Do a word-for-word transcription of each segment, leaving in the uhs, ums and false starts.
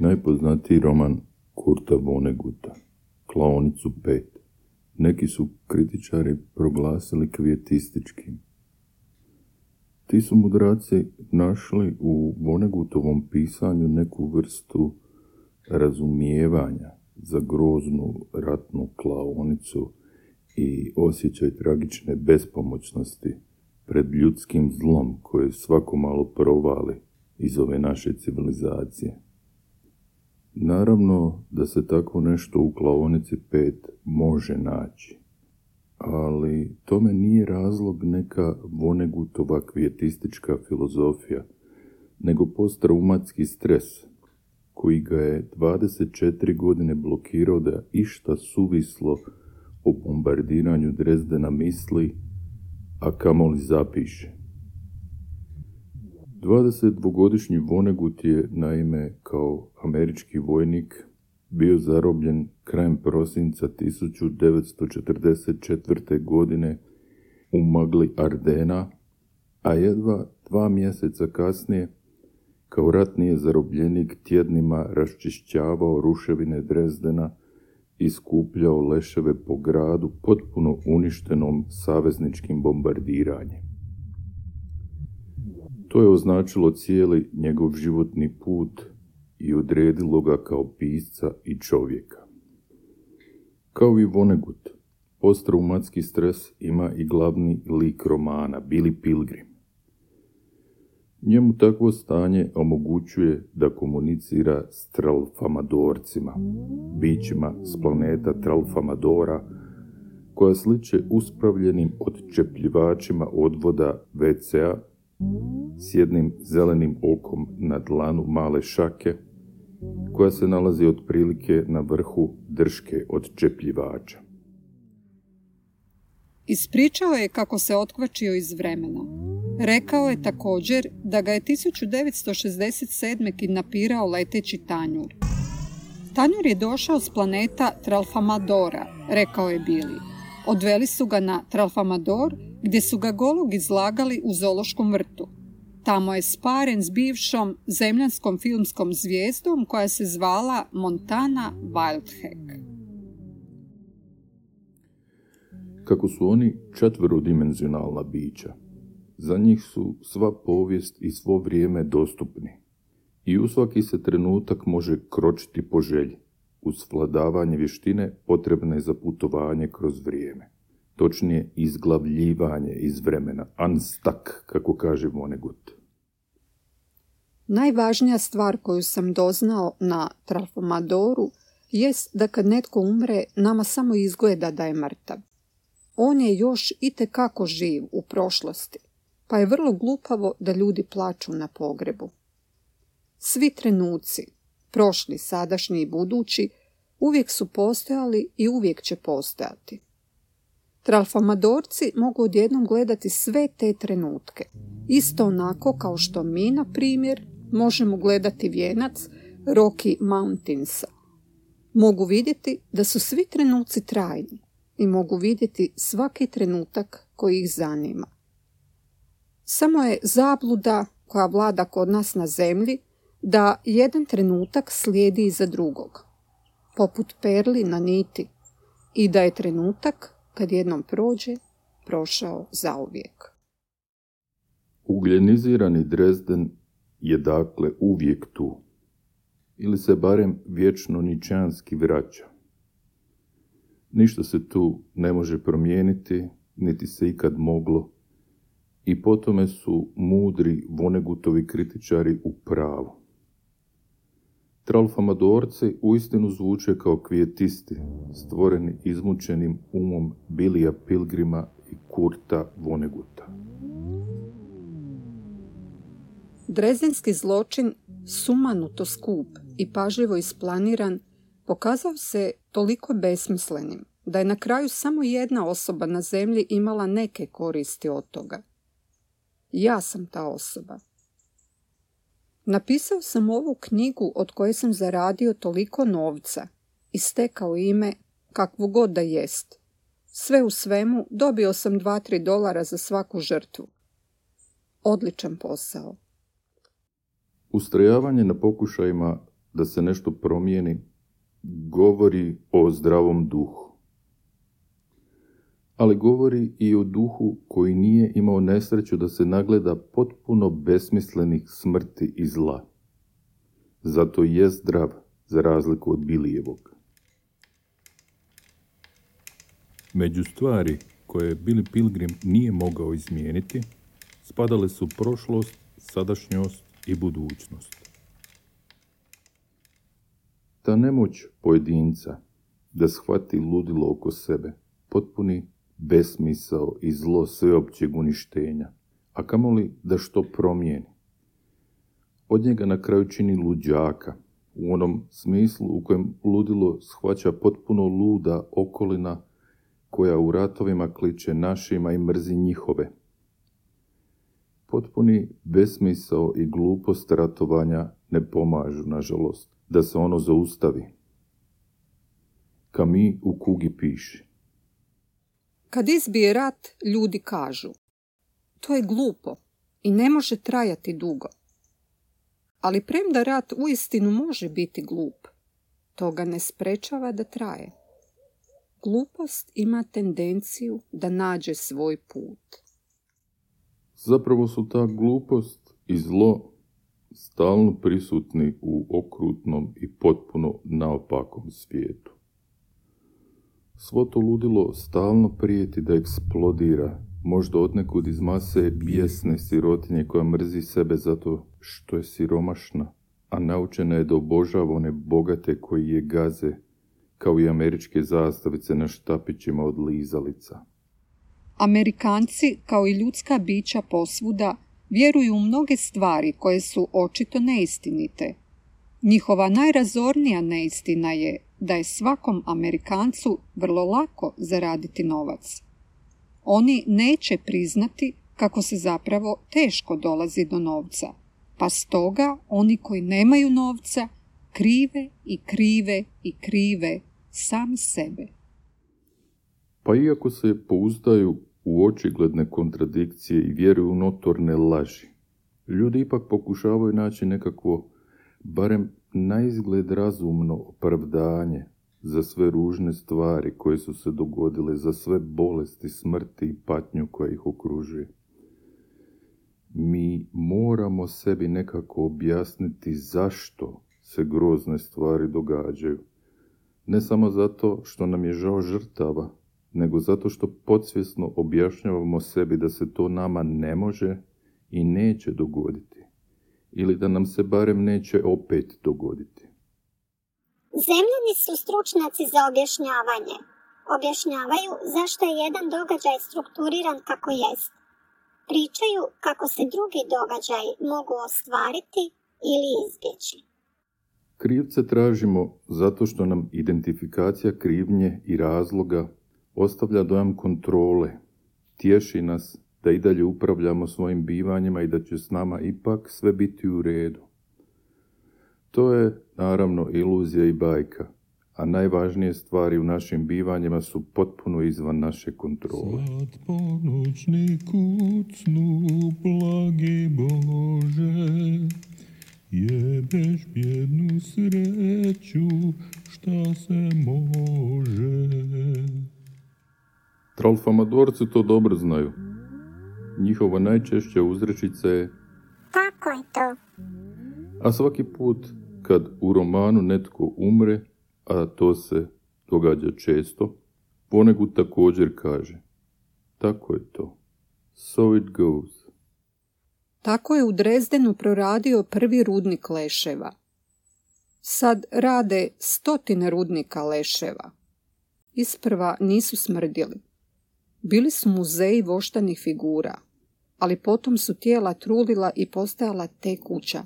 Najpoznatiji roman Kurta Vonneguta, Klaonicu pet, neki su kritičari proglasili kvijetističkim. Ti su mudraci našli u Vonnegutovom pisanju neku vrstu razumijevanja za groznu ratnu klaonicu i osjećaj tragične bespomoćnosti pred ljudskim zlom koje svako malo provali iz ove naše civilizacije. Naravno da se tako nešto u Klaonici pet može naći, ali tome nije razlog neka Vonnegutova kvijetistička filozofija, nego postraumatski stres koji ga je dvadeset četiri godine blokirao da išta suvislo o bombardiranju Drezdena misli, a kamoli zapiše. dvadesetdvogodišnji Vonnegut je, naime, kao američki vojnik bio zarobljen krajem prosinca tisuću devetsto četrdeset četvrte. godine u magli Ardena, a jedva dva mjeseca kasnije kao ratni je zarobljenik tjednima raščišćavao ruševine Drezdena i skupljao leševe po gradu potpuno uništenom savezničkim bombardiranjem. To je označilo cijeli njegov životni put i odredilo ga kao pisca i čovjeka. Kao i Vonnegut, posttraumatski stres ima i glavni lik romana, Billy Pilgrim. Njemu takvo stanje omogućuje da komunicira s Tralfamadorcima, bićima s planeta Tralfamadora, koja sliče uspravljenim odčepljivačima odvoda ve ce a s jednim zelenim okom na dlanu male šake, koja se nalazi otprilike na vrhu drške odčepljivača. Ispričao je kako se otkvačio iz vremena. Rekao je također da ga je tisuću devetsto šezdeset sedme. kidnapirao leteći tanjur. Tanjur je došao s planeta Tralfamadora, rekao je Billy. Odveli su ga na Tralfamador, gdje su ga golog izlagali u zoološkom vrtu. Tamo je sparen s bivšom zemljanskom filmskom zvijezdom koja se zvala Montana Wildhack. Kako su oni četverodimenzionalna bića, za njih su sva povijest i svo vrijeme dostupni i u svaki se trenutak može kročiti po želji uz vladavanje vještine potrebne za putovanje kroz vrijeme. Točnije, izglavljivanje iz vremena, unstuck, kako kaže Vonnegut. Najvažnija stvar koju sam doznao na Tralfamadoru jest da kad netko umre, nama samo izgleda da je mrtav. On je još itekako živ u prošlosti, pa je vrlo glupavo da ljudi plaču na pogrebu. Svi trenuci, prošli, sadašnji i budući, uvijek su postojali i uvijek će postojati. Tralfamadorci mogu odjednom gledati sve te trenutke, isto onako kao što mi, na primjer, možemo gledati vijenac Rocky Mountainsa. Mogu vidjeti da su svi trenuci trajni i mogu vidjeti svaki trenutak koji ih zanima. Samo je zabluda koja vlada kod nas na zemlji da jedan trenutak slijedi iza drugog, poput perli na niti, i da je trenutak kad jednom prođe, prošao zauvijek. Ugljenizirani Drezden je dakle uvijek tu, ili se barem vječno ničanski vraća. Ništa se tu ne može promijeniti, niti se ikad moglo, i po tome su mudri Vonnegutovi kritičari u pravu. Tralfamadorci uistinu zvuče kao kvijetisti, stvoreni izmučenim umom Billyja Pilgrima i Kurta Vonneguta. Drezdenski zločin, sumanuto skup i pažljivo isplaniran, pokazao se toliko besmislenim da je na kraju samo jedna osoba na zemlji imala neke koristi od toga. Ja sam ta osoba. Napisao sam ovu knjigu od koje sam zaradio toliko novca i stekao ime kakvo god da jest. Sve u svemu dobio sam dva do tri dolara za svaku žrtvu. Odličan posao. Ustrajavanje na pokušajima da se nešto promijeni, govori o zdravom duhu. Ali govori i o duhu koji nije imao nesreću da se nagleda potpuno besmislenih smrti i zla. Zato je zdrav, za razliku od Bilijevog. Među stvari koje Billy Pilgrim nije mogao izmijeniti, spadale su prošlost, sadašnjost i budućnost. Ta nemoć pojedinca da shvati ludilo oko sebe potpuni besmisao i zlo sveopćeg uništenja, a kamoli da što promijeni. Od njega na kraju čini luđaka, u onom smislu u kojem ludilo shvaća potpuno luda okolina koja u ratovima kliče našima i mrzi njihove. Potpuni besmisao i glupost ratovanja ne pomažu, nažalost, da se ono zaustavi. Camus u kugi piše: kad izbije rat, ljudi kažu, to je glupo i ne može trajati dugo. Ali premda rat uistinu može biti glup, to ga ne sprečava da traje. Glupost ima tendenciju da nađe svoj put. Zapravo su ta glupost i zlo stalno prisutni u okrutnom i potpuno naopakom svijetu. Svo to ludilo stalno prijeti da eksplodira, možda odnekud iz mase bijesne sirotinje koja mrzi sebe zato što je siromašna, a naučena je da obožava one bogate koji je gaze, kao i američke zastavice na štapićima od lizalica. Amerikanci, kao i ljudska bića posvuda, vjeruju u mnoge stvari koje su očito neistinite. Njihova najrazornija neistina je da je svakom Amerikancu vrlo lako zaraditi novac. Oni neće priznati kako se zapravo teško dolazi do novca, pa stoga oni koji nemaju novca krive i krive i krive sami sebe. Pa iako se pouzdaju u očigledne kontradikcije i vjeruju u notorne laži, ljudi ipak pokušavaju naći nekakvo, barem naizgled razumno opravdanje za sve ružne stvari koje su se dogodile, za sve bolesti, smrti i patnju koja ih okružuje. Mi moramo sebi nekako objasniti zašto se grozne stvari događaju. Ne samo zato što nam je žao žrtava, nego zato što podsvjesno objašnjavamo sebi da se to nama ne može i neće dogoditi. Ili da nam se barem neće opet dogoditi. Zemljani su stručnjaci za objašnjavanje. Objašnjavaju zašto je jedan događaj strukturiran kako jest. Pričaju kako se drugi događaji mogu ostvariti ili izbjeći. Krivce tražimo zato što nam identifikacija krivnje i razloga ostavlja dojam kontrole, tješi nas da i dalje upravljamo svojim bivanjima i da će s nama ipak sve biti u redu. To je, naravno, iluzija i bajka, a najvažnije stvari u našim bivanjima su potpuno izvan naše kontrole. Sad ponoćni kucnu, blagi Bože, jebeš bjednu sreću, šta se može. Tralfamadorci to dobro znaju. Njihova najčešća uzrečica je tako je to. A svaki put kad u romanu netko umre, a to se događa često, Vonnegut također kaže: tako je to. So it goes. Tako je u Drezdenu proradio prvi rudnik leševa. Sad rade stotine rudnika leševa. Isprva nisu smrdjeli. Bili su muzeji voštanih figura, ali potom su tijela trulila i postajala tekuća,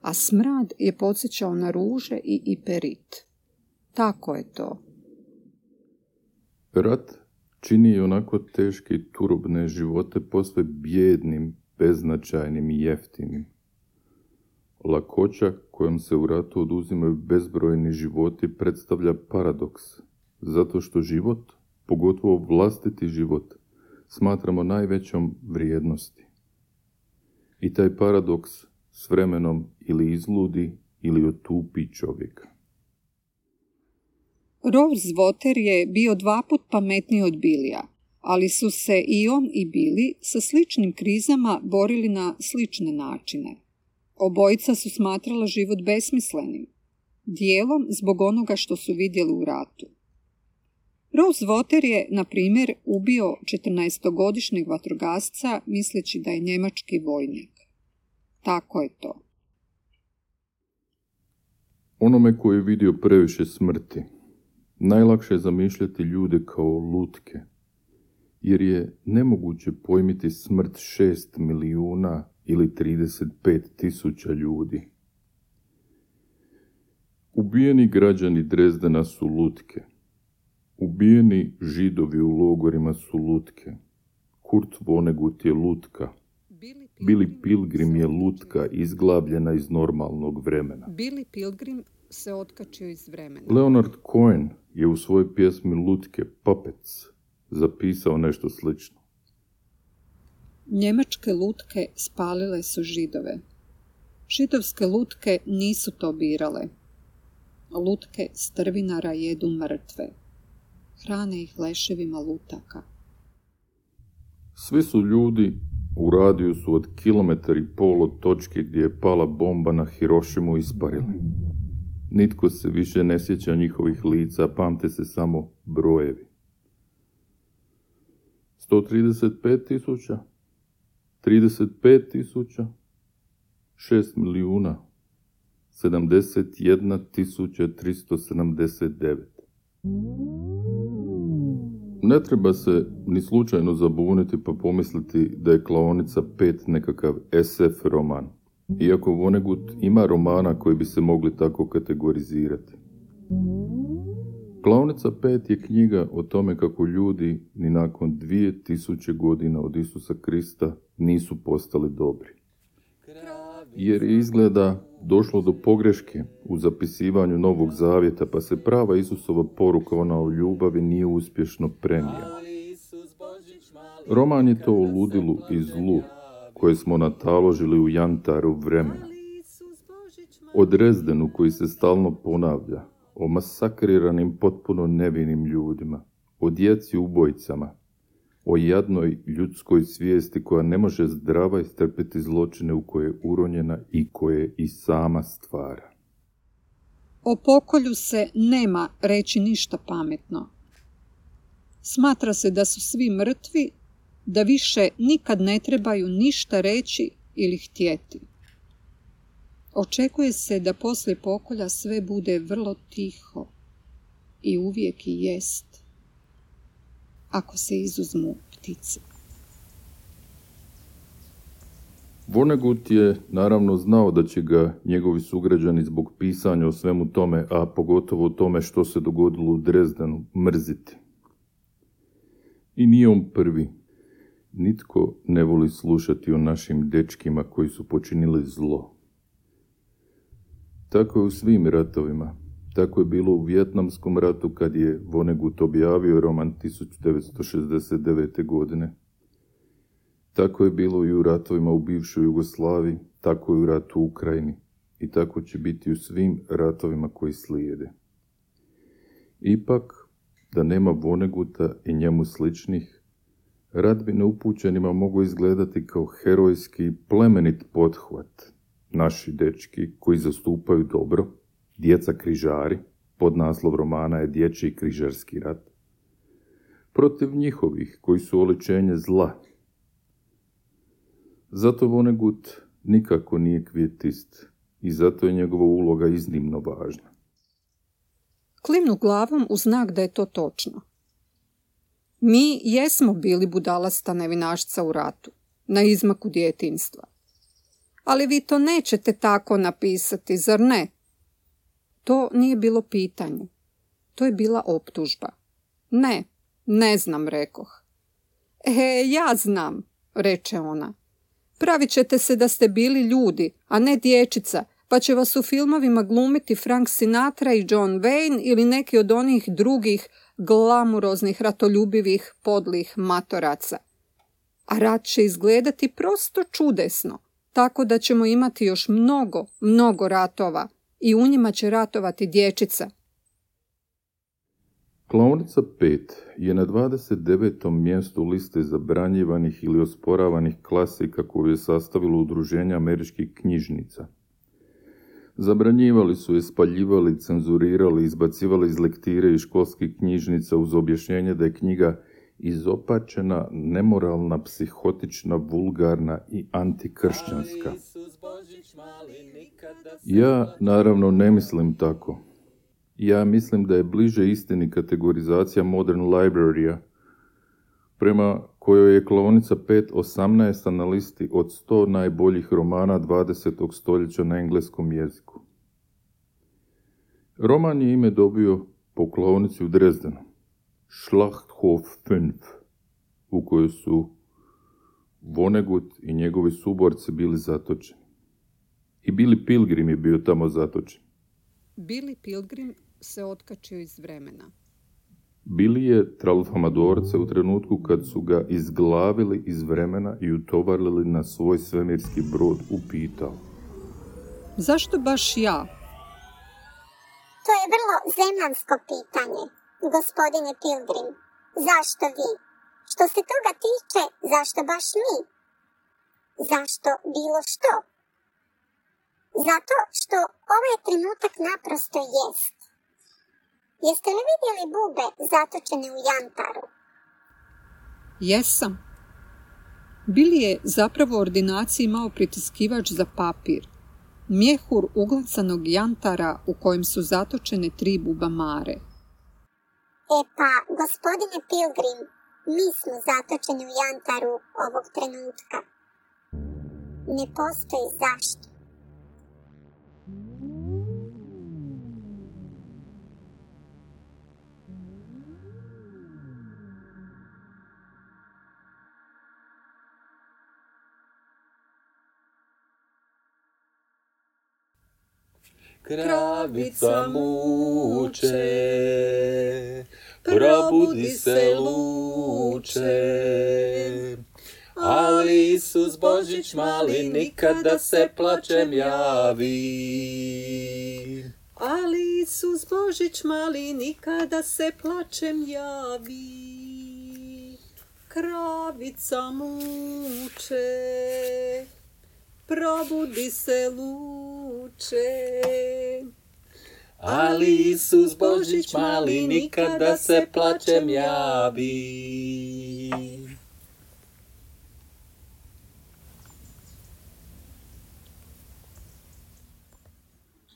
a smrad je podsjećao na ruže i iperit. Tako je to. Rat čini onako teške i turobne živote posve bjednim, beznačajnim i jeftinim. Lakoća kojom se u ratu oduzimaju bezbrojni životi predstavlja paradoks, zato što život, pogotovo vlastiti život, smatramo najvećom vrijednosti. I taj paradoks s vremenom ili izludi ili otupi čovjeka. Rovzvoter je bio dva put pametniji od Bilija, ali su se i on i Bili sa sličnim krizama borili na slične načine. Obojica su smatrala život besmislenim, dijelom zbog onoga što su vidjeli u ratu. Rovzvoter je, na primjer, ubio četrnaestogodišnjeg vatrogasca misleći da je njemački vojnik. Tako je to. Onome koji je vidio previše smrti, najlakše je zamišljati ljude kao lutke, jer je nemoguće pojmiti smrt šest milijuna ili trideset pet tisuća ljudi. Ubijeni građani Drezdena su lutke. Ubijeni Židovi u logorima su lutke. Kurt Vonnegut je lutka. Billy Pilgrim je lutka izglavljena iz normalnog vremena. Billy Pilgrim se otkačio iz vremena. Leonard Cohen je u svojoj pjesmi Lutke Puppets zapisao nešto slično. Njemačke lutke spalile su Židove. Židovske lutke nisu to birale. Lutke strvinara jedu mrtve. Hrane ih leševima lutaka. Svi su ljudi u radiju su od kilometar i pol od točke gdje je pala bomba na Hirošimu isparili. Nitko se više ne sjeća njihovih lica, pamte se samo brojevi. sto trideset pet tisuća? trideset pet tisuća? šest milijuna? sedamdeset jedna tisuća tristo sedamdeset devet. Ne treba se ni slučajno zabuniti pa pomisliti da je Klaonica pet nekakav es ef roman, iako Vonnegut ima romana koji bi se mogli tako kategorizirati. Klaonica pet je knjiga o tome kako ljudi ni nakon dvije tisuće godina od Isusa Krista nisu postali dobri, jer je izgleda došlo do pogreške u zapisivanju Novog Zavjeta, pa se prava Isusova poruka ona o ljubavi nije uspješno prenijela. Roman je to o ludilu i zlu koje smo nataložili u jantaru vremena. O Drezdenu koji se stalno ponavlja, o masakriranim potpuno nevinim ljudima, o djeci ubojicama, o jadnoj ljudskoj svijesti koja ne može zdrava istrpiti zločine u koje je uronjena i koje i sama stvara. O pokolju se nema reći ništa pametno. Smatra se da su svi mrtvi, da više nikad ne trebaju ništa reći ili htjeti. Očekuje se da poslije pokolja sve bude vrlo tiho i uvijek i jest, ako se izuzmu ptice. Vonnegut je naravno znao da će ga njegovi sugrađani zbog pisanja o svemu tome, a pogotovo o tome što se dogodilo u Drezdenu, mrziti. I nije on prvi. Nitko ne voli slušati o našim dečkima koji su počinili zlo. Tako je u svim ratovima. Tako je bilo u Vijetnamskom ratu kad je Vonnegut objavio roman tisuću devetsto šezdeset devete. godine. Tako je bilo i u ratovima u bivšoj Jugoslaviji, tako i u ratu u Ukrajini i tako će biti u svim ratovima koji slijede. Ipak, da nema Vonneguta i njemu sličnih, rat bi neupućenima mogao izgledati kao herojski plemenit pothvat. Naši dečki koji zastupaju dobro, djeca križari, podnaslov romana je Dječji križarski rat, protiv njihovih koji su oličenje zla. Zato Vonnegut nikako nije kvijetist i zato je njegova uloga iznimno važna. Klimnu glavom u znak da je to točno. Mi jesmo bili budala stanovinašca u ratu, na izmaku djetinjstva. Ali vi to nećete tako napisati, zar ne? To nije bilo pitanje. To je bila optužba. Ne, ne znam, rekoh. E, ja znam, reče ona. Pravit ćete se da ste bili ljudi, a ne dječica, pa će vas u filmovima glumiti Frank Sinatra i John Wayne ili neki od onih drugih glamuroznih, ratoljubivih, podlih matoraca. A rat će izgledati prosto čudesno, tako da ćemo imati još mnogo, mnogo ratova i u njima će ratovati dječica. Klaonica pet je na dvadeset devetom mjestu liste zabranjivanih ili osporavanih klasika koju je sastavilo Udruženje američkih knjižnica. Zabranjivali su je, spaljivali, cenzurirali, izbacivali iz lektire i školskih knjižnica uz objašnjenje da je knjiga izopačena, nemoralna, psihotična, vulgarna i antikršćanska. Ja, naravno, ne mislim tako. Ja mislim da je bliže istini kategorizacija Modern Library-a, prema kojoj je Klaonica pet osamnaesta na listi od sto najboljih romana dvadesetog stoljeća na engleskom jeziku. Roman je ime dobio po klaonici u Drezdenu, Schlachthof pet, u kojoj su Vonnegut i njegovi suborci bili zatočeni. I Billy Pilgrim je bio tamo zatočen. Billy Pilgrim se otkačio iz vremena. Billy je Tralfamadorce u trenutku kad su ga izglavili iz vremena i utovarili na svoj svemirski brod upitao: zašto baš ja? To je vrlo zemansko pitanje, gospodine Pilgrim. Zašto vi? Što se toga tiče, zašto baš mi? Zašto bilo što? Zato što ovaj trenutak naprosto jest. Jeste li vidjeli bube zatočene u jantaru? Jesam. Bili je zapravo u ordinaciji imao pritiskivač za papir, mjehur uglacanog jantara u kojem su zatočene tri bubamare. E pa, gospodine Pilgrim, mi smo zatočeni u jantaru ovog trenutka. Ne postoji zašto. Kravica muče, probudi se luče, ali Isus Božić mali nikada se plačem javi. Ali Isus Božić mali nikada se plačem javi. Kravica muče, probudi se luče, ali Isus Božić mali nikada se plačem javi.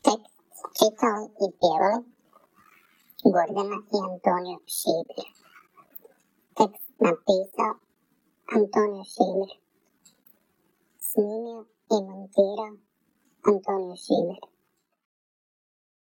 Tekst čitali i pjevali Gordana i Antonio Šimler. Tekst napisao Antonio Šimler. Snimio i montirao Antonio Šimler.